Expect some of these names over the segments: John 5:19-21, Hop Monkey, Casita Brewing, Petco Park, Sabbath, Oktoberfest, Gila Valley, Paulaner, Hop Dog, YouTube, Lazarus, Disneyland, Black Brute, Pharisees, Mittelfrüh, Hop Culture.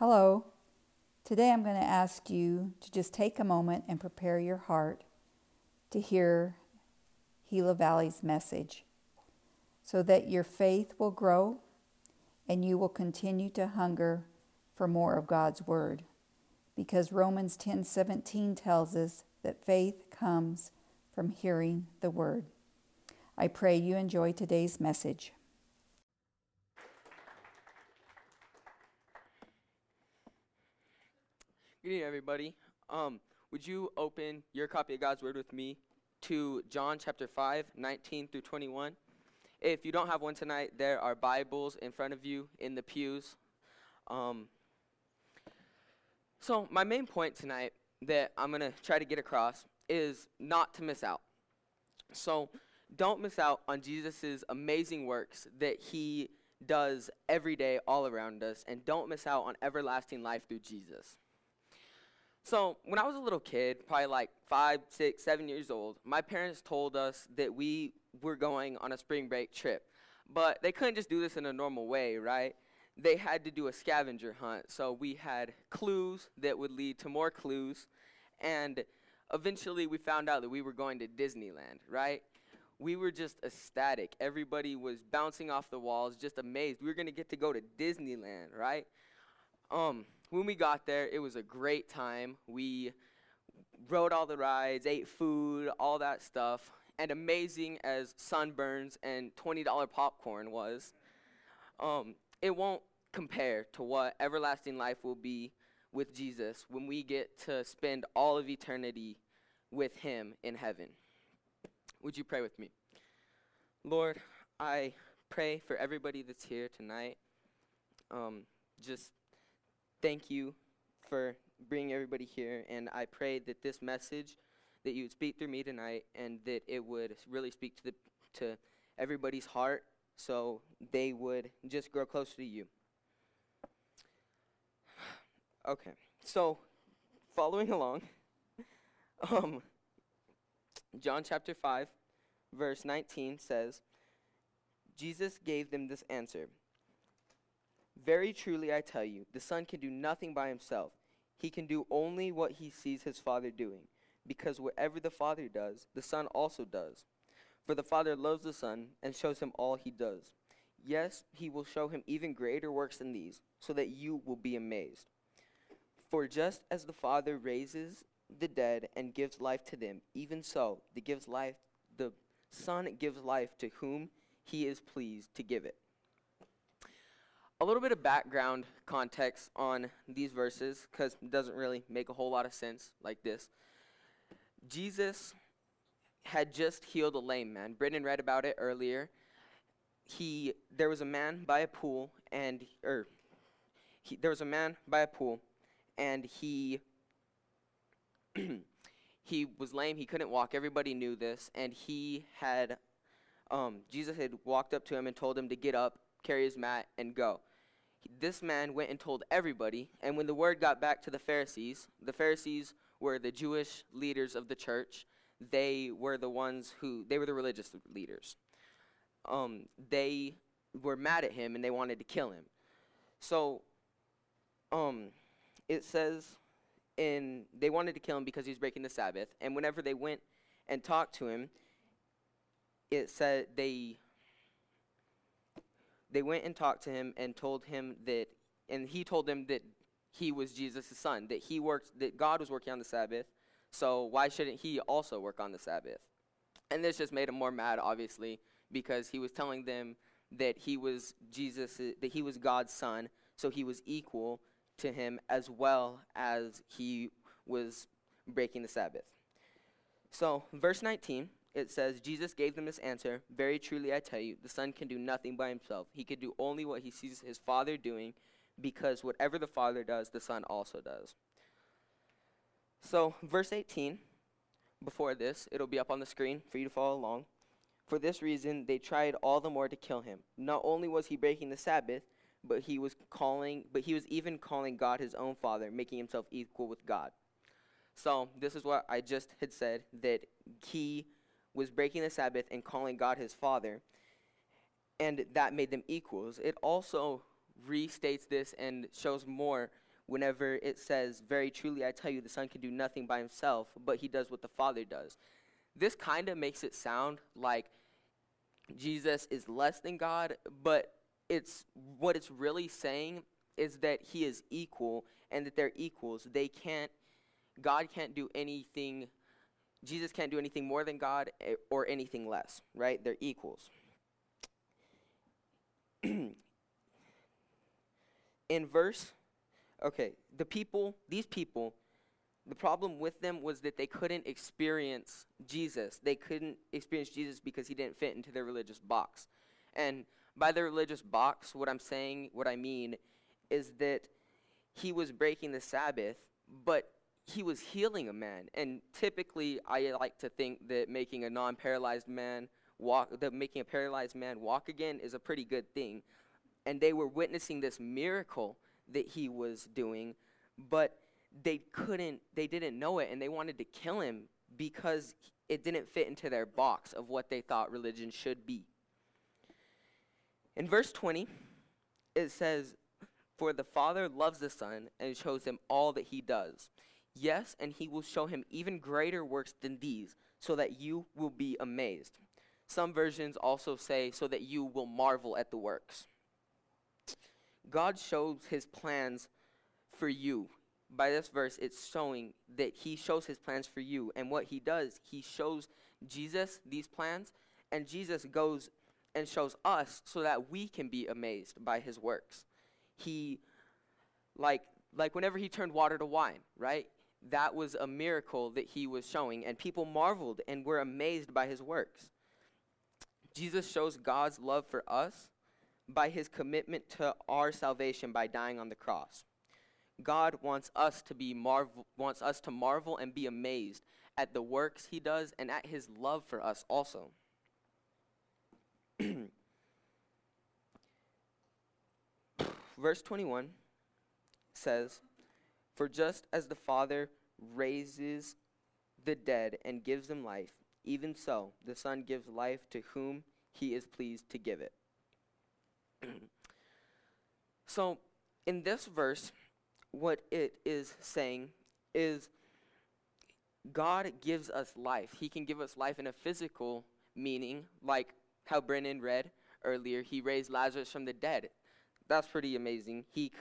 Hello. Today I'm going to ask you to just take a moment and prepare your heart to hear Gila Valley's message so that your faith will grow and you will continue to hunger for more of God's Word. Because Romans 10:17 tells us that faith comes from hearing the Word. I pray you enjoy today's message. Good evening, everybody. Would you open your copy of God's Word with me to John chapter 5:19-21? If you don't have one tonight, there are Bibles in front of you in the pews. So my main point tonight that I'm going to try to get across is not to miss out. So don't miss out on Jesus' amazing works that he does every day all around us, and don't miss out on everlasting life through Jesus. So when I was a little kid, probably like 5, 6, 7 years old, my parents told us that we were going on a spring break trip. But they couldn't just do this in a normal way, right? They had to do a scavenger hunt. So we had clues that would lead to more clues. And eventually we found out that we were going to Disneyland, right? We were just ecstatic. Everybody was bouncing off the walls, just amazed. We were going to get to go to Disneyland, right? When we got there, it was a great time. We rode all the rides, ate food, all that stuff. And amazing as sunburns and $20 popcorn was, it won't compare to what everlasting life will be with Jesus when we get to spend all of eternity with him in heaven. Would you pray with me? Lord, I pray for everybody that's here tonight. Thank you for bringing everybody here, and I pray that this message, that you would speak through me tonight, and that it would really speak to everybody's heart, so they would just grow closer to you. Okay, so following along, John chapter 5, verse 19 says, Jesus gave them this answer. Very truly I tell you, the Son can do nothing by himself. He can do only what he sees his Father doing, because whatever the Father does, the Son also does. For the Father loves the Son and shows him all he does. Yes, he will show him even greater works than these, so that you will be amazed. For just as the Father raises the dead and gives life to them, even so the Son gives life to whom he is pleased to give it. A little bit of background context on these verses, because it doesn't really make a whole lot of sense like this. Jesus had just healed a lame man. Brendan read about it earlier. There was a man by a pool, and he was lame. He couldn't walk. Everybody knew this, and Jesus had walked up to him and told him to get up, carry his mat, and go. This man went and told everybody, and when the word got back to the Pharisees were the Jewish leaders of the church. They were the religious leaders. They were mad at him, and they wanted to kill him. So it says they wanted to kill him because he was breaking the Sabbath, and whenever they went and talked to him, it said they went and talked to him and told him that, and he told them that he was Jesus' son, that God was working on the Sabbath, so why shouldn't he also work on the Sabbath? And this just made him more mad, obviously, because he was telling them that that he was God's son, so he was equal to him as well as he was breaking the Sabbath. So, verse 19. It says, Jesus gave them this answer, very truly I tell you, the Son can do nothing by himself. He can do only what he sees his Father doing, because whatever the Father does, the Son also does. So, verse 18, before this, it'll be up on the screen for you to follow along. For this reason, they tried all the more to kill him. Not only was he breaking the Sabbath, but he was even calling God his own Father, making himself equal with God. So, this is what I just had said, that he was breaking the Sabbath and calling God his Father, and that made them equals. It also restates this and shows more whenever it says, "Very truly I tell you, the Son can do nothing by himself, but he does what the Father does." This kind of makes it sound like Jesus is less than God, but it's what it's really saying is that he is equal and that they're equals. They can't, God can't do anything, Jesus can't do anything more than God or anything less, right? They're equals. In verse, okay, these people, the problem with them was that they couldn't experience Jesus. They couldn't experience Jesus because he didn't fit into their religious box. And by the religious box, what I mean is that he was breaking the Sabbath, but he was healing a man. And typically, I like to think that making a paralyzed man walk again is a pretty good thing. And they were witnessing this miracle that he was doing, but they didn't know it, and they wanted to kill him because it didn't fit into their box of what they thought religion should be. In verse 20, it says, "For the Father loves the Son and shows him all that he does. Yes, and he will show him even greater works than these, so that you will be amazed." Some versions also say, "so that you will marvel at the works." God shows his plans for you. By this verse, it's showing that he shows his plans for you. And what he does, he shows Jesus these plans, and Jesus goes and shows us so that we can be amazed by his works. He, like whenever he turned water to wine, right? That was a miracle that he was showing, and people marveled and were amazed by his works. Jesus shows God's love for us by his commitment to our salvation by dying on the cross. God wants us to marvel and be amazed at the works he does and at his love for us also. Verse 21 says, "For just as the Father raises the dead and gives them life, even so the Son gives life to whom he is pleased to give it." So in this verse, what it is saying is God gives us life. He can give us life in a physical meaning, like how Brennan read earlier. He raised Lazarus from the dead. That's pretty amazing. He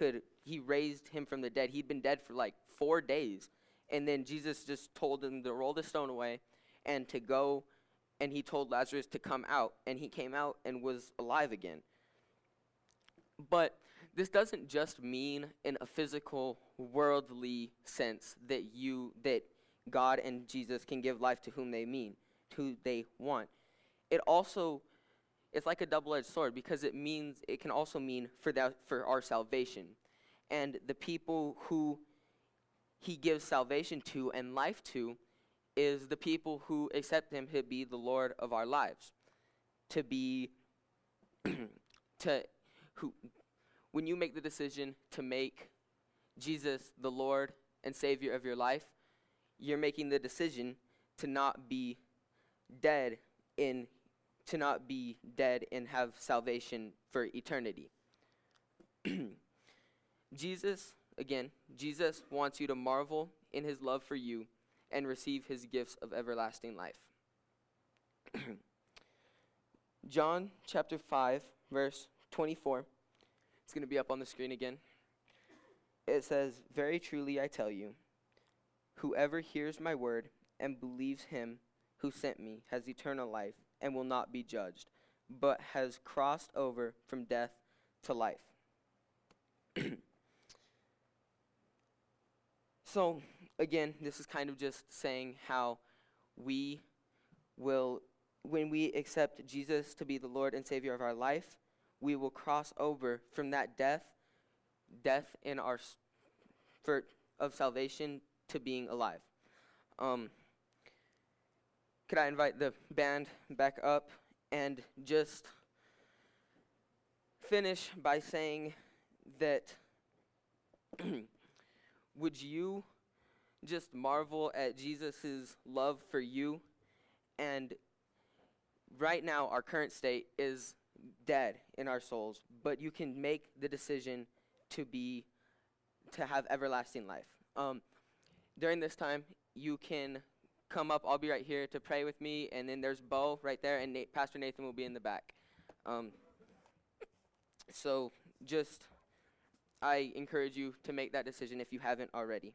raised him from the dead. He'd been dead for like 4 days. And then Jesus just told him to roll the stone away and to go. And he told Lazarus to come out. And he came out and was alive again. But this doesn't just mean in a physical, worldly sense that God and Jesus can give life to who they want. It also, it's like a double-edged sword, because it can also mean for our salvation. And the people who he gives salvation to and life to is the people who accept him to be the Lord of our lives, when you make the decision to make Jesus the Lord and Savior of your life, you're making the decision to not be dead and have salvation for eternity. Jesus wants you to marvel in his love for you and receive his gifts of everlasting life. John chapter 5, verse 24. It's going to be up on the screen again. It says, "Very truly I tell you, whoever hears my word and believes him who sent me has eternal life and will not be judged, but has crossed over from death to life." So, again, this is kind of just saying how when we accept Jesus to be the Lord and Savior of our life, we will cross over from that death in our of salvation to being alive. Could I invite the band back up and just finish by saying that would you just marvel at Jesus' love for you? And right now, our current state is dead in our souls, but you can make the decision to have everlasting life. During this time, you can come up. I'll be right here to pray with me. And then there's Bo right there, and Pastor Nathan will be in the back. So I encourage you to make that decision if you haven't already.